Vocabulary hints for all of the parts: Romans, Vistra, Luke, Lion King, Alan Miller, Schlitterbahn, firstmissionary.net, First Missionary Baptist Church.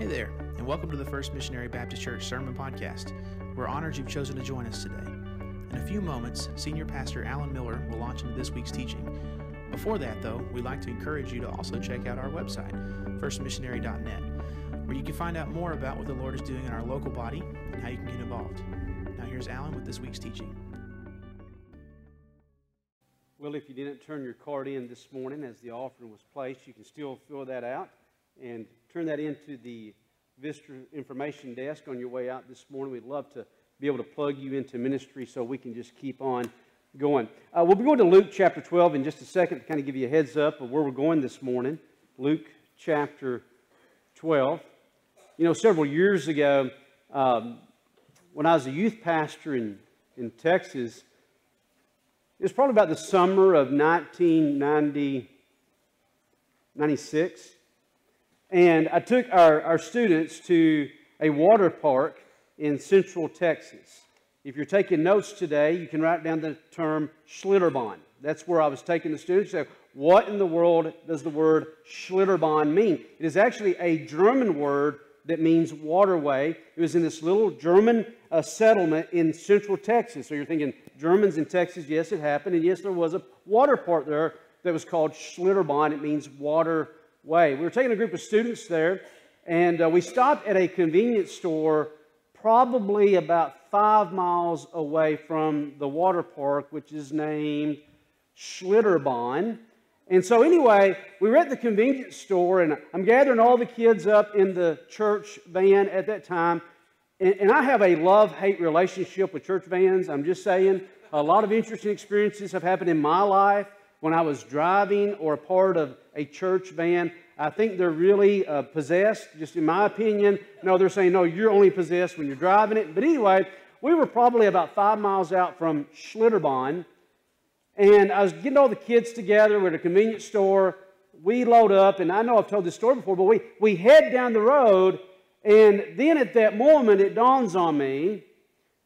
Hey there, and welcome to the First Missionary Baptist Church Sermon Podcast. We're honored you've chosen to join us today. In a few moments, Senior Pastor Alan Miller will launch into this week's teaching. Before that, though, we'd like to encourage you to also check out our website, firstmissionary.net, where you can find out more about what the Lord is doing in our local body and how you can get involved. Now here's Alan with this week's teaching. Well, if you didn't turn your card in this morning as the offering was placed, you can still fill that out and turn that into the Vistra information desk on your way out this morning. We'd love to be able to plug you into ministry so we can just keep on going. We'll be going to Luke chapter 12 in just a second to kind of give you a heads up of where we're going this morning. Luke chapter 12. You know, several years ago, when I was a youth pastor in Texas, it was probably about the summer of 1996, and I took our students to a water park in central Texas. If you're taking notes today, you can write down the term Schlitterbahn. That's where I was taking the students. So, what in the world does the word Schlitterbahn mean? It is actually a German word that means waterway. It was in this little German settlement in central Texas. So you're thinking, Germans in Texas, yes, it happened. And yes, there was a water park there that was called Schlitterbahn. It means waterway. We were taking a group of students there, and we stopped at a convenience store probably about 5 miles away from the water park, which is named Schlitterbahn. And so anyway, we were at the convenience store, and I'm gathering all the kids up in the church van at that time. And I have a love-hate relationship with church vans. I'm just saying, a lot of interesting experiences have happened in my life when I was driving or a part of a church van. I think they're really possessed, just in my opinion. No, they're saying, no, you're only possessed when you're driving it. But anyway, we were probably about 5 miles out from Schlitterbahn, and I was getting all the kids together. We're at a convenience store. We load up, and I know I've told this story before, but we head down the road, and then at that moment, it dawns on me,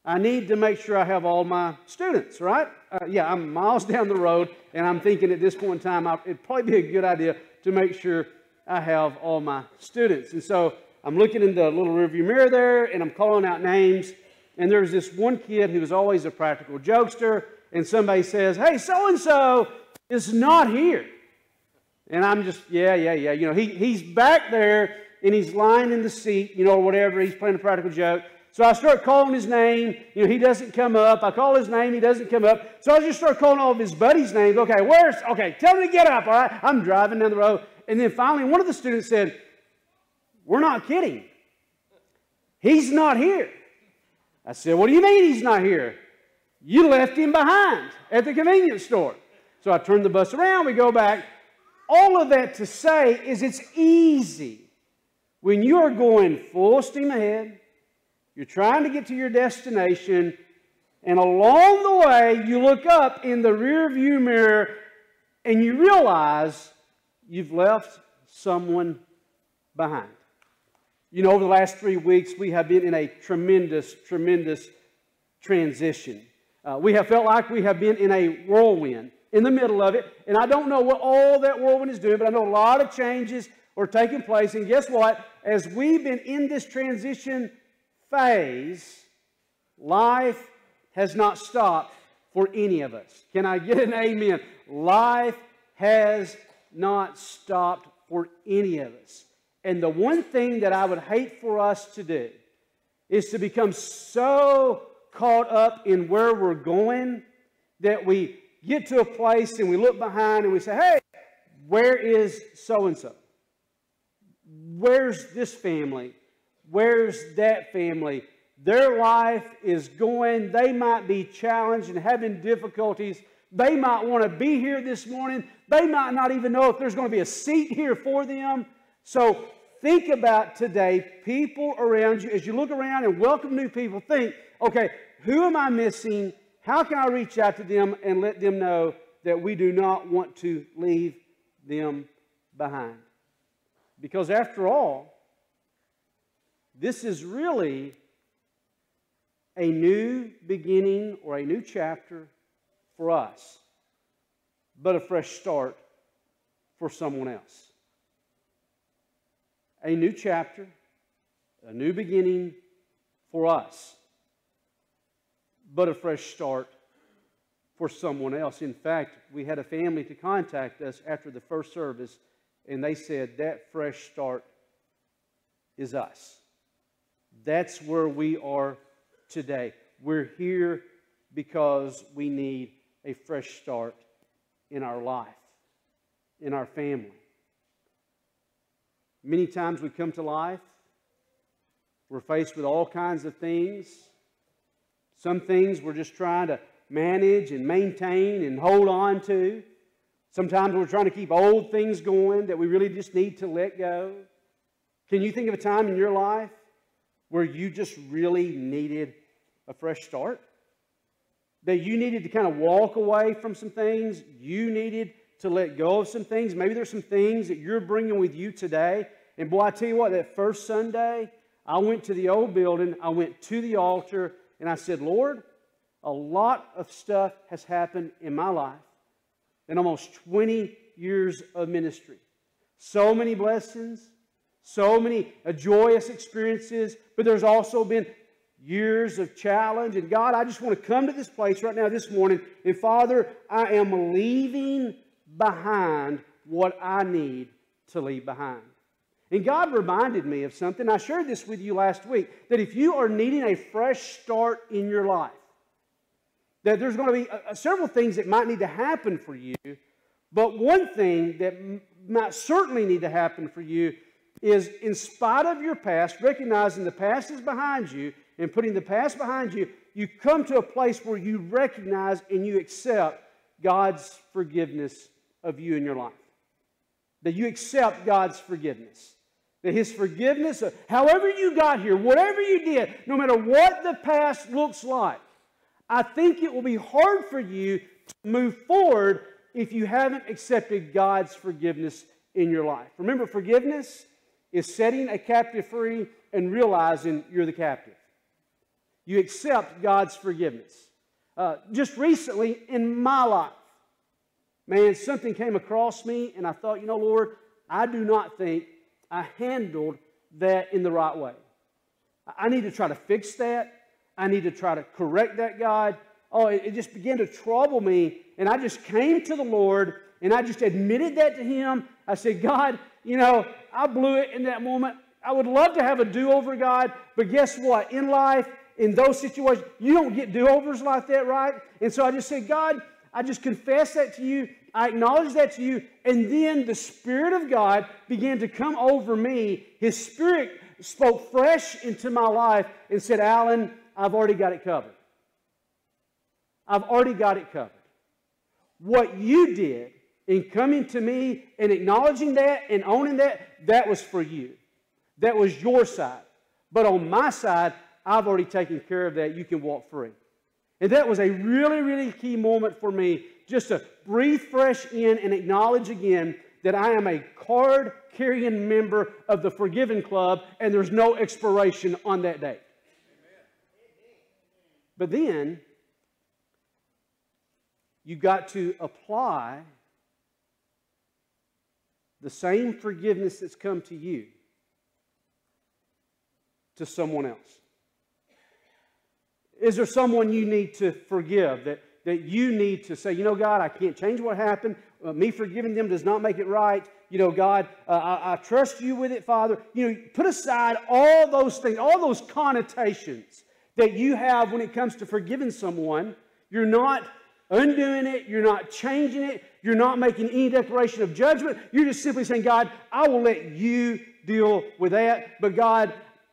I need to make sure I have all my students, right? I'm miles down the road, and I'm thinking at this point in time, it'd probably be a good idea to make sure I have all my students. And so I'm looking in the little rearview mirror there, and I'm calling out names, and there's this one kid who was always a practical jokester, and somebody says, hey, so-and-so is not here. And I'm just, yeah, you know, he's back there, and he's lying in the seat, you know, or whatever, he's playing a practical joke. So I start calling his name. You know, he doesn't come up. I call his name. He doesn't come up. So I just start calling all of his buddies' names. Okay, tell him to get up, all right? I'm driving down the road. And then finally, one of the students said, we're not kidding. He's not here. I said, what do you mean he's not here? You left him behind at the convenience store. So I turned the bus around. We go back. All of that to say is it's easy when you're going full steam ahead. You're trying to get to your destination, and along the way, you look up in the rearview mirror, and you realize you've left someone behind. You know, over the last 3 weeks, we have been in a tremendous transition. We have felt like we have been in a whirlwind, in the middle of it, and I don't know what all that whirlwind is doing, but I know a lot of changes are taking place, and guess what? As we've been in this transition phase, life has not stopped for any of us. Can I get an amen? Life has not stopped for any of us. And the one thing that I would hate for us to do is to become so caught up in where we're going that we get to a place and we look behind and we say, hey, where is so-and-so? Where's this family? Where's that family? Their life is going. They might be challenged and having difficulties. They might want to be here this morning. They might not even know if there's going to be a seat here for them. So think about today, people around you. As you look around and welcome new people, think, okay, who am I missing? How can I reach out to them and let them know that we do not want to leave them behind? Because after all, this is really a new beginning or a new chapter for us, but a fresh start for someone else. A new chapter a new beginning for us, but a fresh start for someone else. In fact, we had a family to contact us after the first service, and they said that fresh start is us. That's where we are today. We're here because we need a fresh start in our life, in our family. Many times we come to life, we're faced with all kinds of things. Some things we're just trying to manage and maintain and hold on to. Sometimes we're trying to keep old things going that we really just need to let go. Can you think of a time in your life where you just really needed a fresh start? That you needed to kind of walk away from some things. You needed to let go of some things. Maybe there's some things that you're bringing with you today. And boy, I tell you what, that first Sunday, I went to the old building. I went to the altar and I said, Lord, a lot of stuff has happened in my life in almost 20 years of ministry. So many blessings, so many joyous experiences, but there's also been years of challenge. And God, I just want to come to this place right now this morning. And Father, I am leaving behind what I need to leave behind. And God reminded me of something. I shared this with you last week, that if you are needing a fresh start in your life, that there's going to be several things that might need to happen for you, but one thing that might certainly need to happen for you is, in spite of your past, recognizing the past is behind you and putting the past behind you, you come to a place where you recognize and you accept God's forgiveness of you in your life. That you accept God's forgiveness. That His forgiveness, however you got here, whatever you did, no matter what the past looks like, I think it will be hard for you to move forward if you haven't accepted God's forgiveness in your life. Remember, forgiveness is setting a captive free and realizing you're the captive. You accept God's forgiveness. Just recently in my life, man, something came across me and I thought, you know, Lord, I do not think I handled that in the right way. I need to try to fix that. I need to try to correct that, God. Oh, it just began to trouble me. And I just came to the Lord and I just admitted that to Him. I said, God, you know, I blew it in that moment. I would love to have a do-over, God. But guess what? In life, in those situations, you don't get do-overs like that, right? And so I just said, God, I just confess that to You. I acknowledge that to You. And then the Spirit of God began to come over me. His Spirit spoke fresh into my life and said, Alan, I've already got it covered. I've already got it covered. What you did in coming to me and acknowledging that and owning that, that was for you. That was your side. But on my side, I've already taken care of that. You can walk free. And that was a really, really key moment for me, just to breathe fresh in and acknowledge again that I am a card-carrying member of the Forgiven Club, and there's no expiration on that day. But then, you've got to apply the same forgiveness that's come to you to someone else. Is there someone you need to forgive, that you need to say, you know, God, I can't change what happened. Me forgiving them does not make it right. You know, God, I trust You with it, Father. You know, put aside all those things, all those connotations that you have when it comes to forgiving someone. You're not undoing it. You're not changing it. You're not making any declaration of judgment. You're just simply saying, God, I will let You deal with that. But God,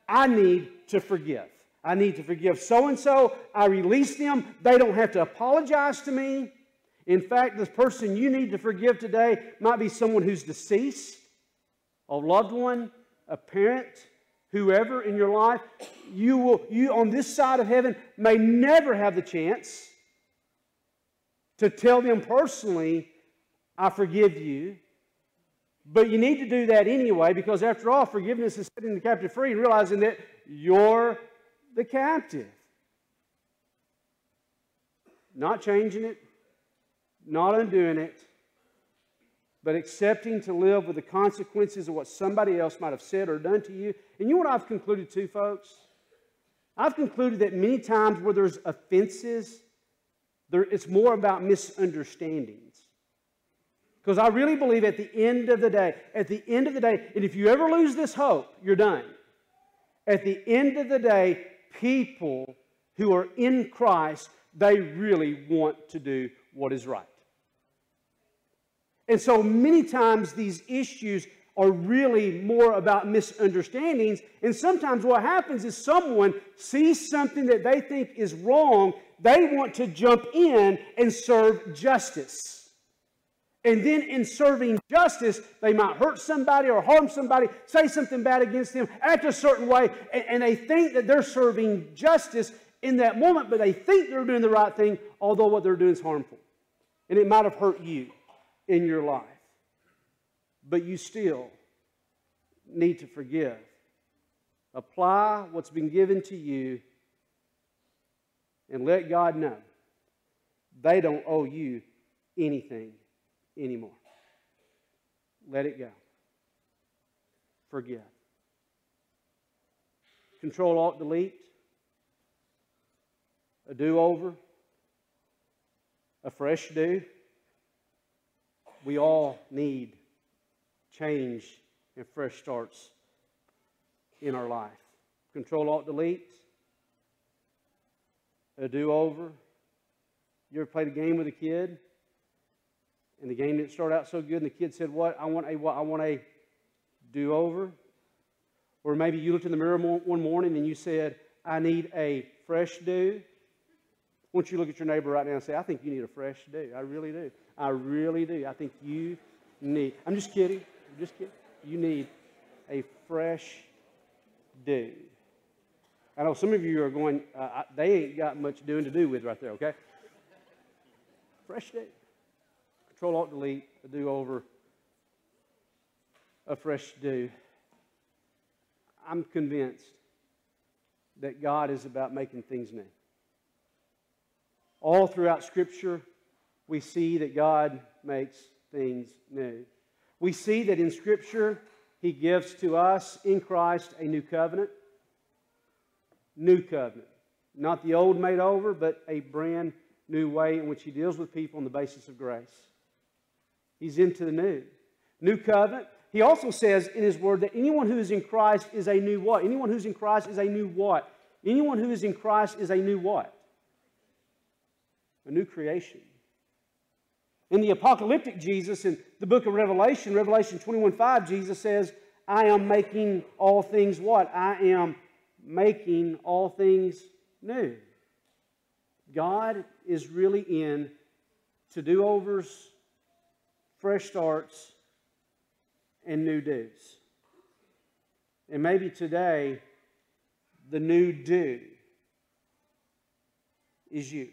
I need to forgive. I need to forgive so-and-so. I release them. They don't have to apologize to me. In fact, the person you need to forgive today might be someone who's deceased, a loved one, a parent, whoever in your life. You on this side of heaven may never have the chance to tell them personally, I forgive you. But you need to do that anyway, because after all, forgiveness is setting the captive free and realizing that you're the captive. Not changing it, not undoing it, but accepting to live with the consequences of what somebody else might have said or done to you. And you know what I've concluded too, folks? I've concluded that many times where there's offenses, it's more about misunderstandings. Because I really believe at the end of the day, and if you ever lose this hope, you're done. At the end of the day, people who are in Christ, they really want to do what is right. And so many times these issues are really more about misunderstandings. And sometimes what happens is someone sees something that they think is wrong. They want to jump in and serve justice. And then in serving justice, they might hurt somebody or harm somebody, say something bad against them, act a certain way, and they think that they're serving justice in that moment, but they think they're doing the right thing, although what they're doing is harmful. And it might have hurt you in your life. But you still need to forgive. Apply what's been given to you and let God know they don't owe you anything anymore. Let it go. Forgive. Control-Alt-Delete. A do-over. A fresh do. We all need change and fresh starts in our life. Control-Alt-Delete. A do-over. You ever played a game with a kid? And the game didn't start out so good, and the kid said, "What? I want a do-over." Or maybe you looked in the mirror one morning and you said, "I need a fresh do." Why don't you look at your neighbor right now and say, "I think you need a fresh do. I really do. I really do. I think you need." I'm just kidding. I'm just kidding. You need a fresh do. I know some of you are going, "They ain't got much doing to do with right there." Okay, fresh do. Control-Alt-Delete, a do-over, a fresh do. I'm convinced that God is about making things new. All throughout Scripture, we see that God makes things new. We see that in Scripture, He gives to us in Christ a new covenant. New covenant. Not the old made over, but a brand new way in which He deals with people on the basis of grace. He's into the new. New covenant. He also says in His Word that anyone who is in Christ is a new what? Anyone who's in Christ is a new what? Anyone who is in Christ is a new what? A new creation. In the apocalyptic Jesus, in the book of Revelation, Revelation 21:5, Jesus says, "I am making all things what? I am making all things new." God is really in to-do-overs, fresh starts, and new do's. And maybe today, the new do is you.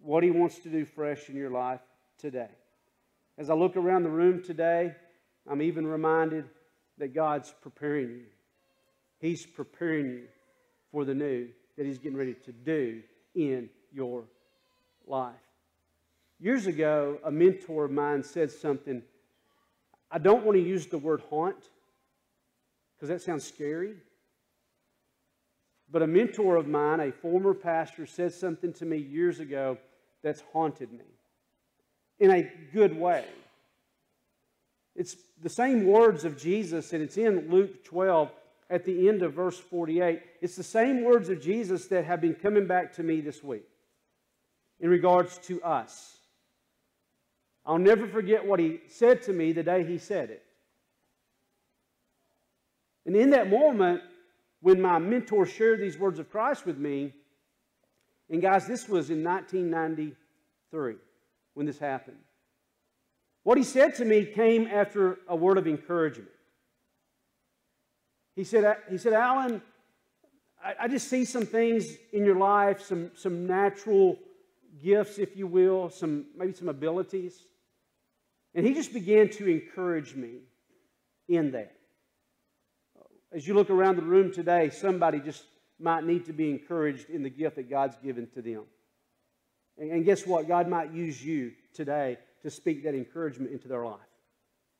What He wants to do fresh in your life today. As I look around the room today, I'm even reminded that God's preparing you. He's preparing you for the new that He's getting ready to do in your life. Years ago, a mentor of mine said something. I don't want to use the word haunt because that sounds scary. But a mentor of mine, a former pastor, said something to me years ago that's haunted me in a good way. It's the same words of Jesus, and it's in Luke 12 at the end of verse 48. It's the same words of Jesus that have been coming back to me this week in regards to us. I'll never forget what He said to me the day He said it. And in that moment, when my mentor shared these words of Christ with me, and guys, this was in 1993 when this happened. What He said to me came after a word of encouragement. He said, "Alan, I just see some things in your life, some natural gifts, if you will, maybe some abilities." And he just began to encourage me in that. As you look around the room today, somebody just might need to be encouraged in the gift that God's given to them. And guess what? God might use you today to speak that encouragement into their life.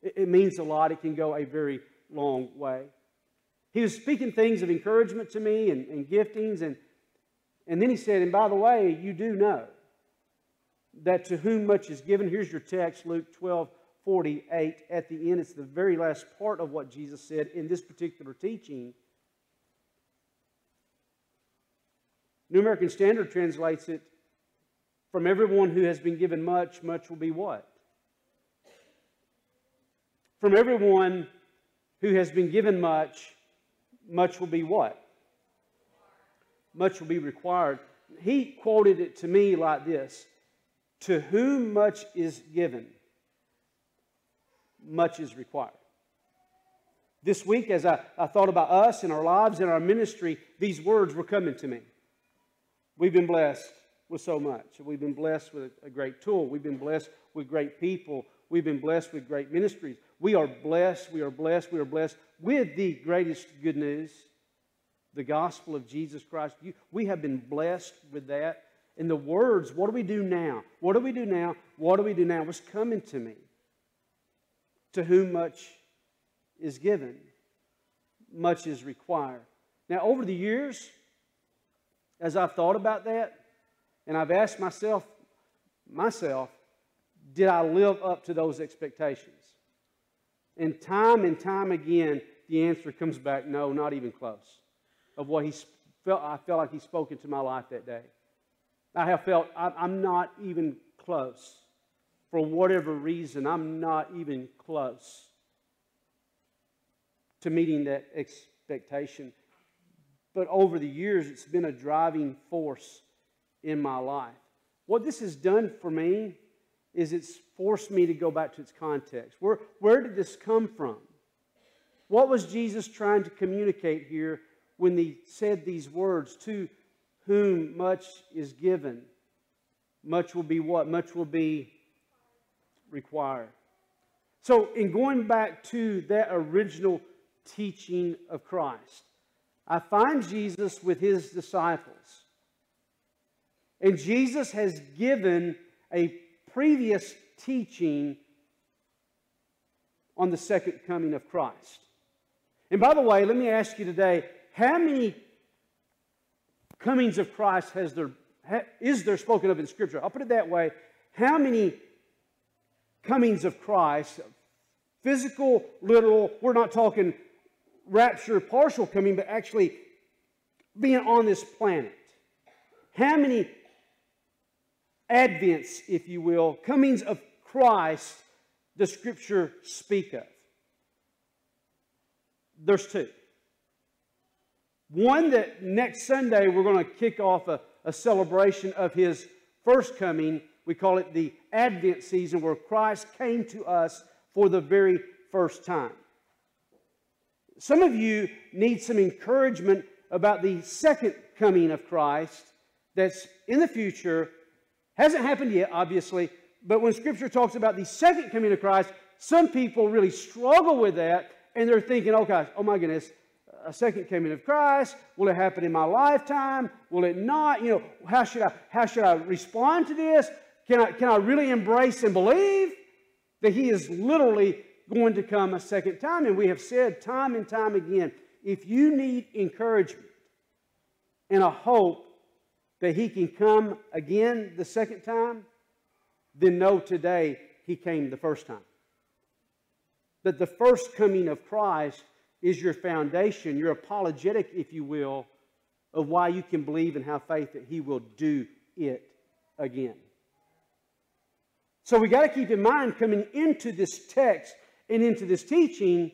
It means a lot. It can go a very long way. He was speaking things of encouragement to me and giftings. And then he said, and by the way, you do know that to whom much is given. Here's your text, Luke 12:48. At the end, it's the very last part of what Jesus said in this particular teaching. New American Standard translates it, from everyone who has been given much, much will be what? From everyone who has been given much, much will be what? Much will be required. He quoted it to me like this. To whom much is given, much is required. This week, as I thought about us and our lives and our ministry, these words were coming to me. We've been blessed with so much. We've been blessed with a great tool. We've been blessed with great people. We've been blessed with great ministries. We are blessed, we are blessed, we are blessed with the greatest good news, the gospel of Jesus Christ. We have been blessed with that. And the words, what do we do now? What do we do now? What do we do now? What's coming to me? To whom much is given, much is required. Now, over the years, as I've thought about that, and I've asked myself, did I live up to those expectations? And time again, the answer comes back, no, not even close. Of what I felt like he spoke into my life that day. I have felt I'm not even close. For whatever reason, I'm not even close to meeting that expectation. But over the years, it's been a driving force in my life. What this has done for me is it's forced me to go back to its context. Where did this come from? What was Jesus trying to communicate here when he said these words? To whom much is given, much will be what? Much will be required. So in going back to that original teaching of Christ, I find Jesus with his disciples. And Jesus has given a previous teaching on the second coming of Christ. And by the way, let me ask you today, how many comings of Christ is there spoken of in Scripture? I'll put it that way. How many comings of Christ, physical, literal, we're not talking rapture, partial coming, but actually being on this planet. How many advents, if you will, comings of Christ the Scripture speak of? There's two. One that next Sunday we're going to kick off a celebration of His first coming. We call it the Advent season, where Christ came to us for the very first time. Some of you need some encouragement about the second coming of Christ that's in the future. Hasn't happened yet, obviously, but when Scripture talks about the second coming of Christ, some people really struggle with that, and they're thinking, oh gosh, oh my goodness, a second coming of Christ, will it happen in my lifetime? Will it not? You know, how should I respond to this? Can I really embrace and believe that He is literally going to come a second time? And we have said time and time again, if you need encouragement and a hope that He can come again the second time, then know today He came the first time. That the first coming of Christ is your foundation, your apologetic, if you will, of why you can believe and have faith that He will do it again. So we got to keep in mind, coming into this text and into this teaching,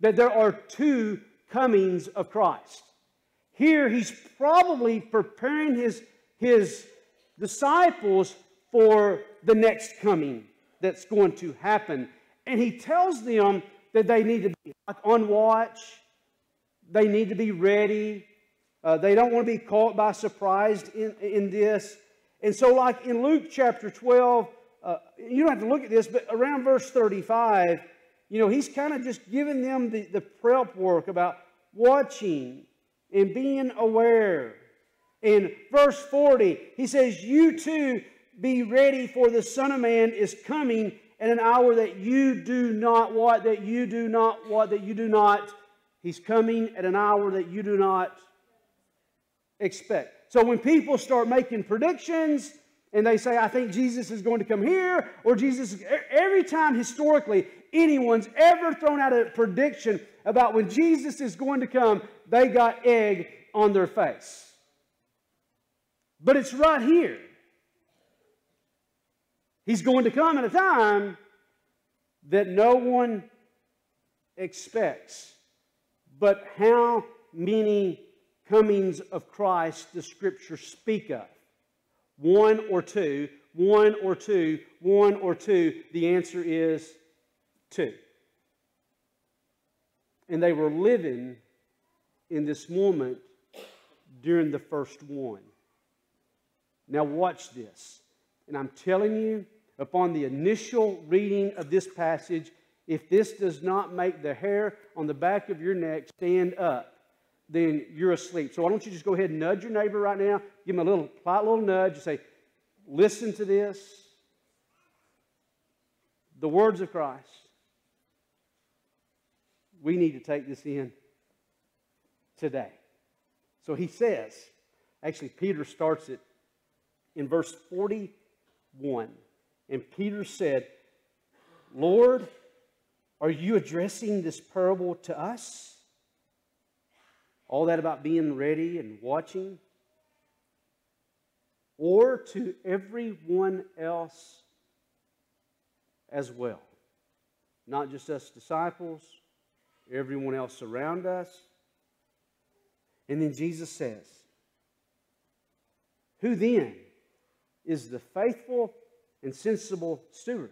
that there are two comings of Christ. Here, He's probably preparing his disciples for the next coming that's going to happen. And He tells them that they need to be on watch. They need to be ready. They don't want to be caught by surprise in this. And so like in Luke chapter 12, you don't have to look at this, but around verse 35, you know, He's kind of just giving them the prep work about watching and being aware. In verse 40, He says, you too Be ready, for the Son of Man is coming in an hour that you do not what? That you do not what? That you do not. He's coming at an hour that you do not expect. So when people start making predictions and they say, I think Jesus is going to come here, or Jesus, every time historically anyone's ever thrown out a prediction about when Jesus is going to come, they got egg on their face. But it's right here. He's going to come at a time that no one expects. But how many comings of Christ does Scripture speak of? One or two, one or two, one or two. The answer is two. And they were living in this moment during the first one. Now watch this. And I'm telling you, upon the initial reading of this passage, if this does not make the hair on the back of your neck stand up, then you're asleep. So why don't you just go ahead and nudge your neighbor right now. Give him a little, polite little nudge and say, listen to this. The words of Christ. We need to take this in today. So he says, actually Peter starts it in verse 41. And Peter said, Lord, are you addressing this parable to us? All that about being ready and watching? Or to everyone else as well? Not just us disciples, everyone else around us. And then Jesus says, who then is the faithful and sensible steward,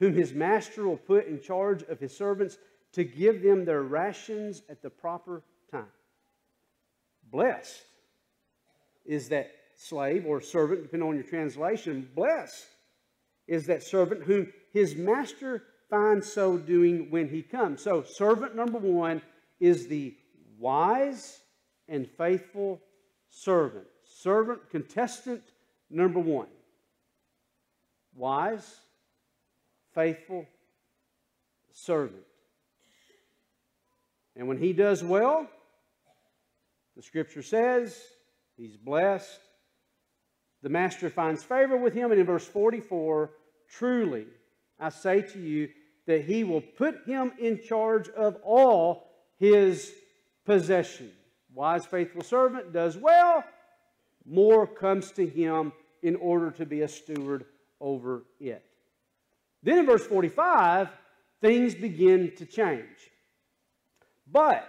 whom his master will put in charge of his servants to give them their rations at the proper time? Blessed is that slave or servant, depending on your translation. Blessed is that servant whom his master finds so doing when he comes. So servant number one is the wise and faithful servant. Servant, contestant number one. Wise, faithful servant. And when he does well, the Scripture says he's blessed. The master finds favor with him. And in verse 44, truly I say to you that he will put him in charge of all his possession. Wise, faithful servant does well. More comes to him in order to be a steward over it. Then in verse 45, things begin to change. But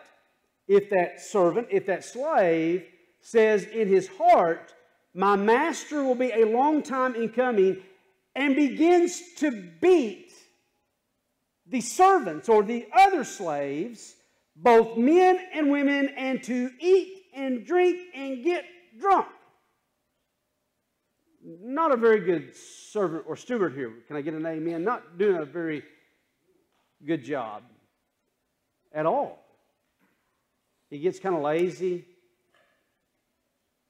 if that servant, if that slave says in his heart, my master will be a long time in coming, and begins to beat the servants or the other slaves, both men and women, and to eat and drink and get drunk. Not a very good servant or steward here. Can I get an amen? Not doing a very good job at all. He gets kind of lazy.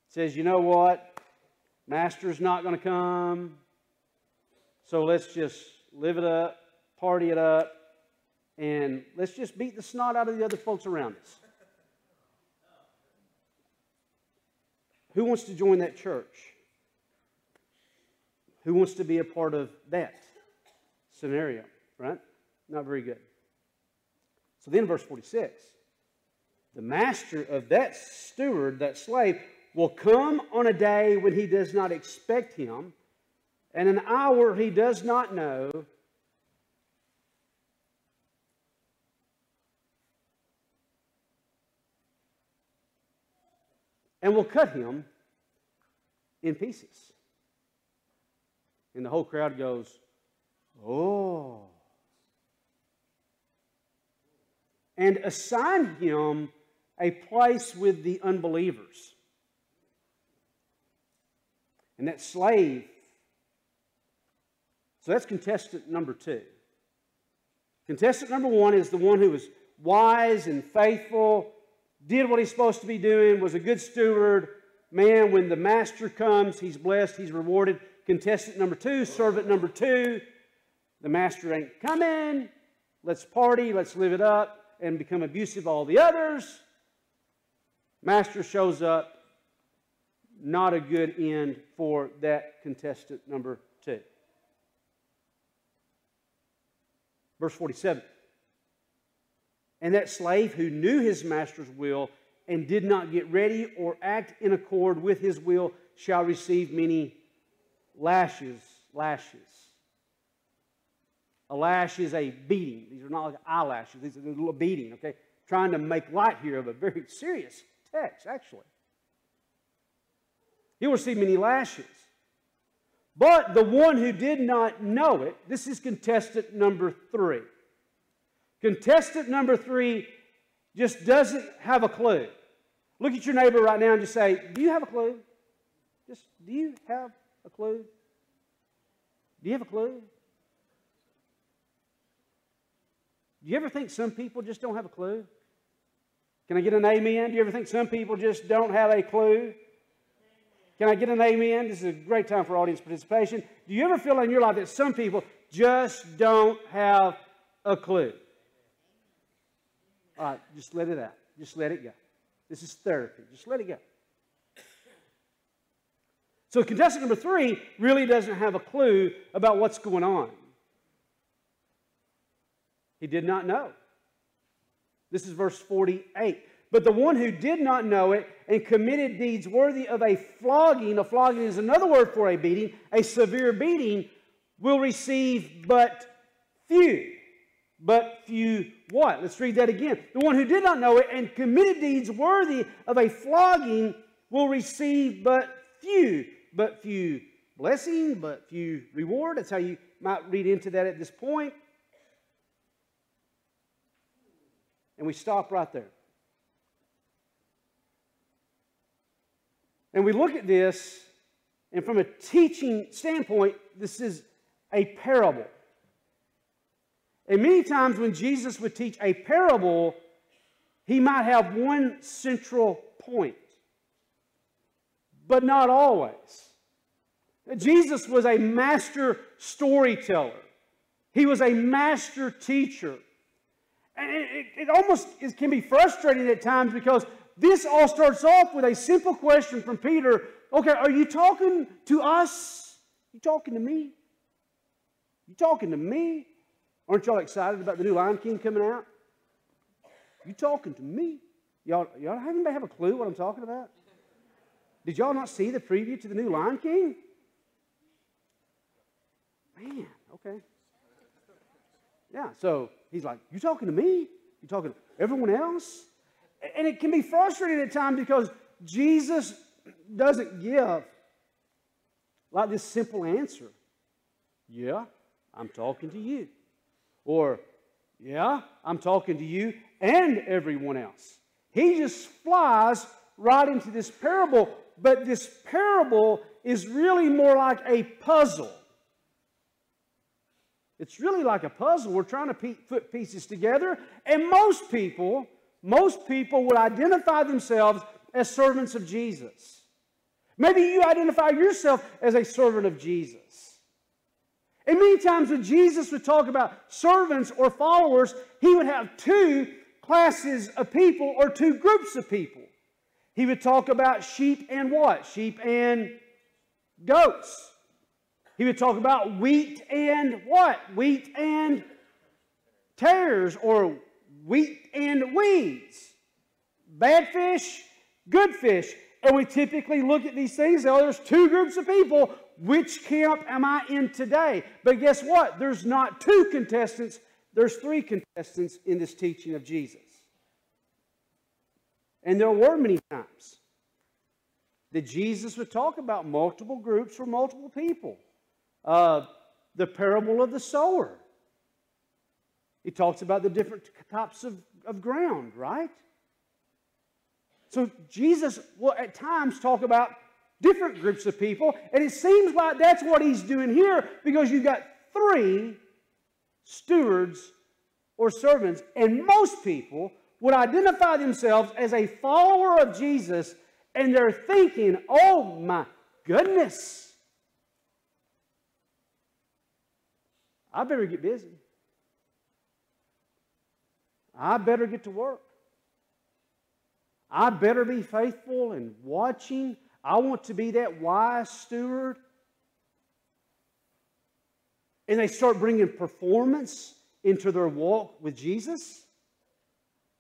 Says, you know what? Master's not going to come. So let's just live it up, party it up, and let's just beat the snot out of the other folks around us. Who wants to join that church? Who wants to be a part of that scenario, right? Not very good. So then verse 46, the master of that steward, that slave, will come on a day when he does not expect him, and an hour he does not know, and will cut him in pieces. And the whole crowd goes, oh. And assign him a place with the unbelievers. And that slave. So that's contestant number two. Contestant number one is the one who was wise and faithful, did what he's supposed to be doing, was a good steward. Man, when the master comes, he's blessed, he's rewarded. contestant number two, servant number two. The master ain't coming. Let's party, let's live it up, and become abusive to all the others. Master shows up. Not a good end for that contestant number two. Verse 47. And that slave who knew his master's will and did not get ready or act in accord with his will shall receive many lashes. A lash is a beating. These are not like eyelashes. These are a little beating, okay? Trying to make light here of a very serious text, actually. He will receive many lashes. But the one who did not know it, this is contestant number three. Contestant number three just doesn't have a clue. Look at your neighbor right now and just say, do you have a clue? Just, do you have a clue? Do you have a clue? Do you ever think some people just don't have a clue? Can I get an amen? Do you ever think some people just don't have a clue? Can I get an amen? This is a great time for audience participation. Do you ever feel in your life that some people just don't have a clue? All right, just let it out. Just let it go. This is therapy. Just let it go. So contestant number three really doesn't have a clue about what's going on. He did not know. This is verse 48. But the one who did not know it and committed deeds worthy of a flogging is another word for a beating, a severe beating, will receive but few. But few what? Let's read that again. The one who did not know it and committed deeds worthy of a flogging will receive but few blessing, but few reward. That's how you might read into that at this point. And we stop right there. And we look at this, and from a teaching standpoint, this is a parable. And many times when Jesus would teach a parable, he might have one central point. But not always. Jesus was a master storyteller. He was a master teacher. And it almost can be frustrating at times because this all starts off with a simple question from Peter. Okay, are you talking to us? You talking to me? You talking to me? Aren't y'all excited about the new Lion King coming out? You talking to me? Y'all haven't have a clue what I'm talking about? Did y'all not see the preview to the new Lion King? Man, okay. Yeah, so he's like, you talking to me? You talking to everyone else? And it can be frustrating at times because Jesus doesn't give like this simple answer. Yeah, I'm talking to you. Or, yeah, I'm talking to you and everyone else. He just flies right into this parable, but this parable is really more like a puzzle. It's really like a puzzle. We're trying to put pieces together. And most people would identify themselves as servants of Jesus. Maybe you identify yourself as a servant of Jesus. And many times when Jesus would talk about servants or followers, he would have two classes of people or two groups of people. He would talk about sheep and what? Sheep and goats. He would talk about wheat and what? Wheat and tares or wheat and weeds. Bad fish, good fish. And we typically look at these things. Oh, there's two groups of people. Which camp am I in today? But guess what? There's not two contestants. There's three contestants in this teaching of Jesus. And there were many times that Jesus would talk about multiple groups or multiple people. The parable of the sower. He talks about the different types of ground, right? So Jesus will at times talk about different groups of people. And it seems like that's what he's doing here because you've got three stewards or servants. And most people would identify themselves as a follower of Jesus, and they're thinking, oh my goodness, I better get busy. I better get to work. I better be faithful and watching. I want to be that wise steward. And they start bringing performance into their walk with Jesus.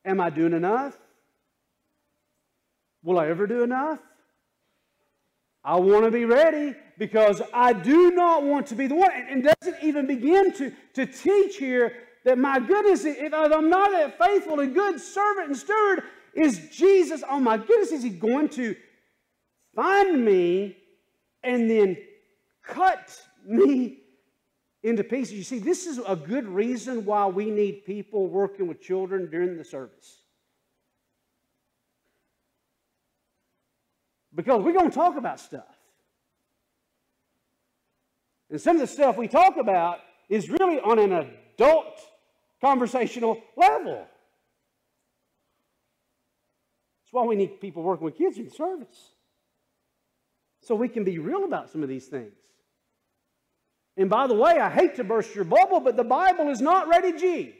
Am I doing enough? Will I ever do enough? I want to be ready because I do not want to be the one. And doesn't even begin to teach here that, my goodness, if I'm not that faithful and good servant and steward, is Jesus, oh my goodness, is He going to find me and then cut me into pieces? You see, this is a good reason why we need people working with children during the service. Because we're going to talk about stuff. And some of the stuff we talk about is really on an adult conversational level. That's why we need people working with kids in the service. So we can be real about some of these things. And by the way, I hate to burst your bubble, but the Bible is not rated G.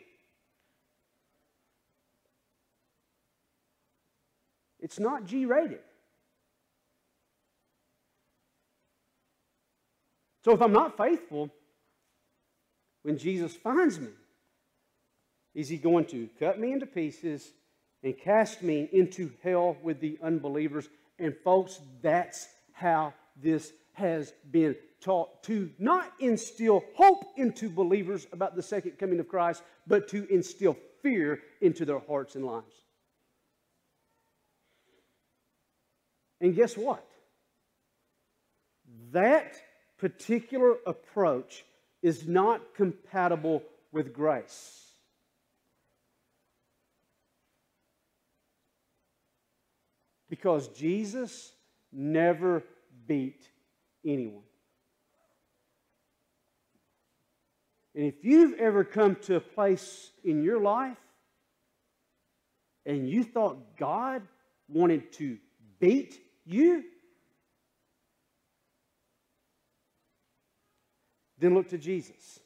It's not G rated. So if I'm not faithful, when Jesus finds me, is He going to cut me into pieces and cast me into hell with the unbelievers? And folks, that's how this has been taught, to not instill hope into believers about the second coming of Christ, but to instill fear into their hearts and lives. And guess what? That particular approach is not compatible with grace. Because Jesus never beat anyone. And if you've ever come to a place in your life and you thought God wanted to beat you, then look to Jesus.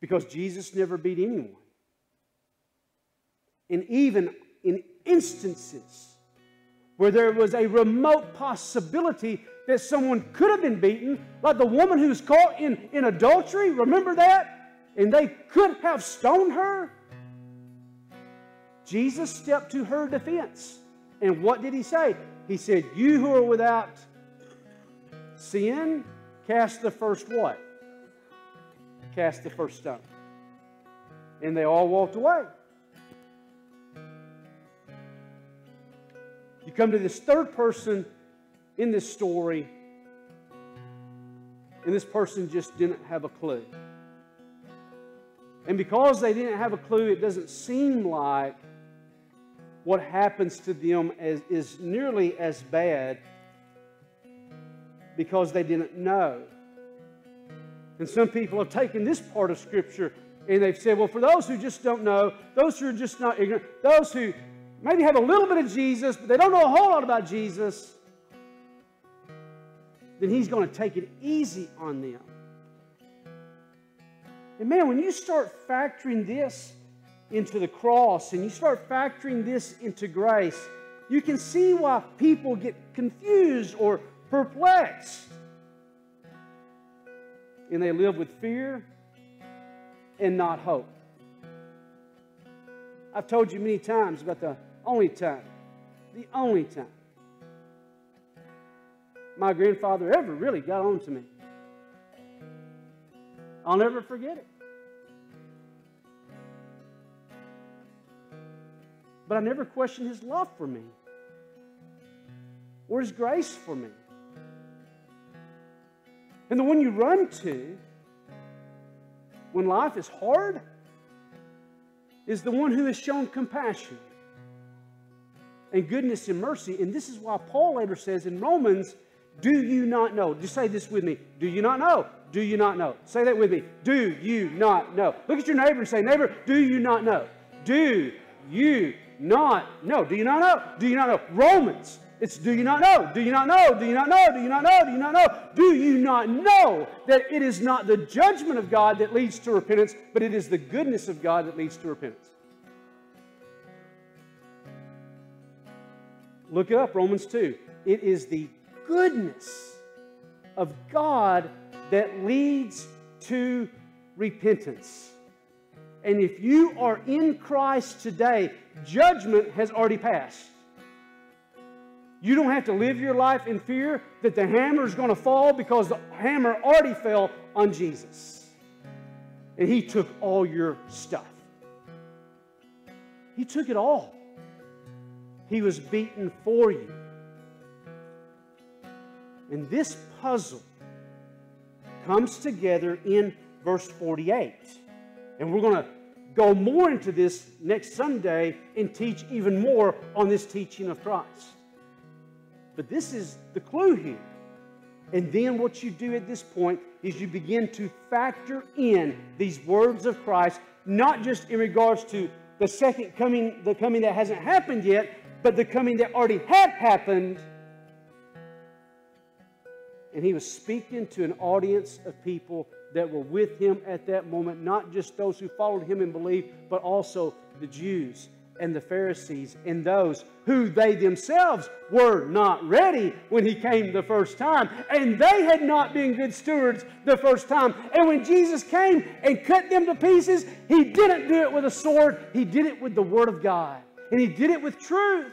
Because Jesus never beat anyone. And even in instances where there was a remote possibility that someone could have been beaten, like the woman who was caught in adultery, remember that? And they could have stoned her. Jesus stepped to her defense. And what did He say? He said, you who are without sin, cast the first what? Cast the first stone. And they all walked away. You come to this third person in this story, and this person just didn't have a clue. And because they didn't have a clue, it doesn't seem like what happens to them is nearly as bad, because they didn't know. And some people have taken this part of Scripture and they've said, well, for those who just don't know, those who are just not ignorant, those who maybe have a little bit of Jesus, but they don't know a whole lot about Jesus, then He's going to take it easy on them. And man, when you start factoring this into the cross and you start factoring this into grace, you can see why people get confused or perplexed. And they live with fear and not hope. I've told you many times about the only time my grandfather ever really got on to me. I'll never forget it. But I never questioned His love for me or His grace for me. And the one you run to when life is hard is the one who has shown compassion and goodness and mercy. And this is why Paul later says in Romans, do you not know? Just say this with me. Do you not know? Do you not know? Say that with me. Do you not know? Look at your neighbor and say, neighbor, do you not know? Do you not know? Do you not know? Do you not know? Romans It's do you not know? Do you not know? Do you not know? Do you not know? Do you not know? Do you not know that it is not the judgment of God that leads to repentance, but it is the goodness of God that leads to repentance? Look it up, Romans 2. It is the goodness of God that leads to repentance. And if you are in Christ today, judgment has already passed. You don't have to live your life in fear that the hammer is going to fall, because the hammer already fell on Jesus. And He took all your stuff. He took it all. He was beaten for you. And this puzzle comes together in verse 48. And we're going to go more into this next Sunday and teach even more on this teaching of Christ. But this is the clue here. And then what you do at this point is you begin to factor in these words of Christ, not just in regards to the second coming, the coming that hasn't happened yet, but the coming that already had happened. And He was speaking to an audience of people that were with Him at that moment, not just those who followed Him and believed, but also the Jews and the Pharisees and those who they themselves were not ready when He came the first time. And they had not been good stewards the first time. And when Jesus came and cut them to pieces, He didn't do it with a sword. He did it with the Word of God. And He did it with truth.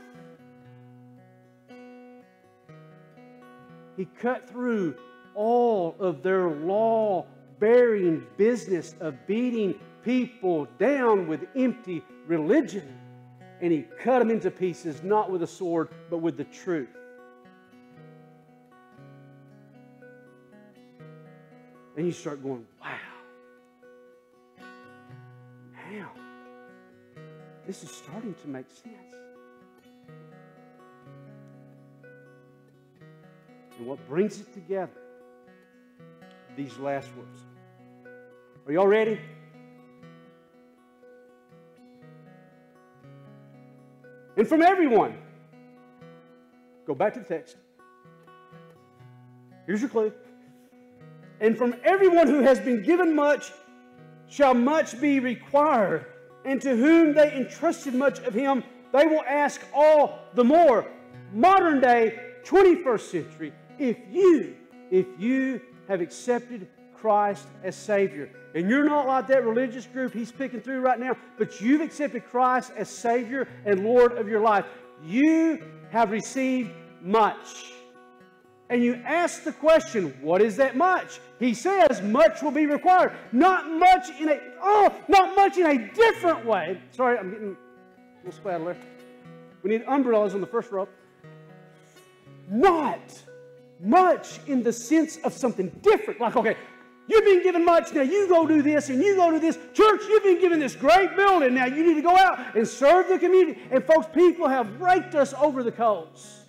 He cut through all of their law-bearing business of beating people down with empty religion. And He cut them into pieces, not with a sword, but with the truth. And you start going, wow. Now, this is starting to make sense. And what brings it together? These last words. Are y'all ready? And from everyone. Go back to the text. Here's your clue. And from everyone who has been given much, shall much be required. And to whom they entrusted much of him, they will ask all the more. Modern day, 21st century. If you have accepted Christ as Savior, and you're not like that religious group He's picking through right now, but you've accepted Christ as Savior and Lord of your life, you have received much. And you ask the question, what is that much? He says, much will be required. Not much in a different way. Sorry, I'm getting a little spatula there. We need umbrellas on the first row. Not much in the sense of something different. Like, okay, you've been given much, now you go do this, and you go do this. Church, you've been given this great building, now you need to go out and serve the community. And folks, people have raked us over the coals.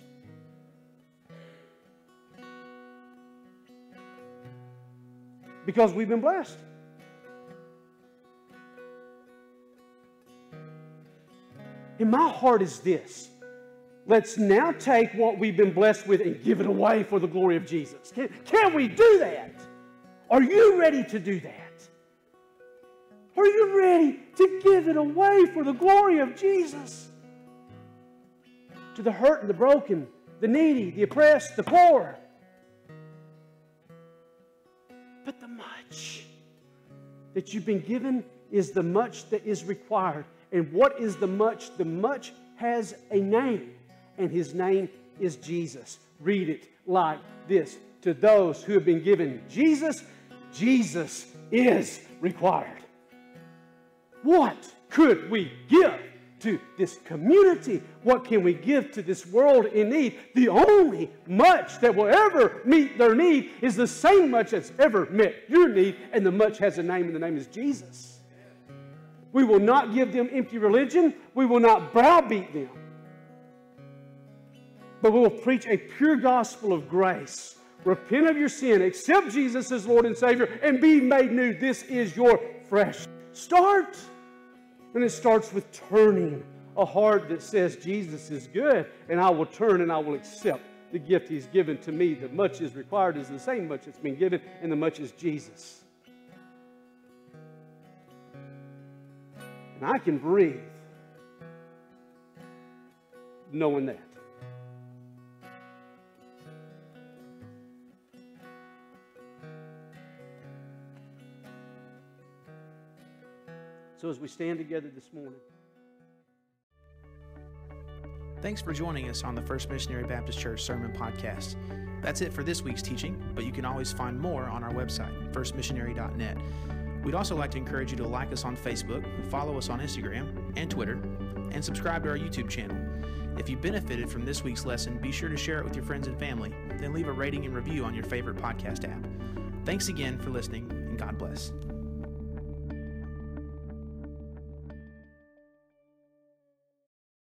Because we've been blessed. And my heart is this. Let's now take what we've been blessed with and give it away for the glory of Jesus. Can we do that? Are you ready to do that? Are you ready to give it away for the glory of Jesus? To the hurt and the broken, the needy, the oppressed, the poor. But the much that you've been given is the much that is required. And what is the much? The much has a name. And His name is Jesus. Read it like this. To those who have been given Jesus, Jesus is required. What could we give to this community? What can we give to this world in need? The only much that will ever meet their need is the same much that's ever met your need. And the much has a name, and the name is Jesus. We will not give them empty religion. We will not browbeat them. But we will preach a pure gospel of grace. Repent of your sin, accept Jesus as Lord and Savior, and be made new. This is your fresh start. And it starts with turning a heart that says Jesus is good, and I will turn and I will accept the gift He's given to me. The much is required is the same much that's been given, and the much is Jesus. And I can breathe knowing that. So as we stand together this morning. Thanks for joining us on the First Missionary Baptist Church Sermon Podcast. That's it for this week's teaching, but you can always find more on our website, firstmissionary.net. We'd also like to encourage you to like us on Facebook, follow us on Instagram and Twitter, and subscribe to our YouTube channel. If you benefited from this week's lesson, be sure to share it with your friends and family, then leave a rating and review on your favorite podcast app. Thanks again for listening, and God bless.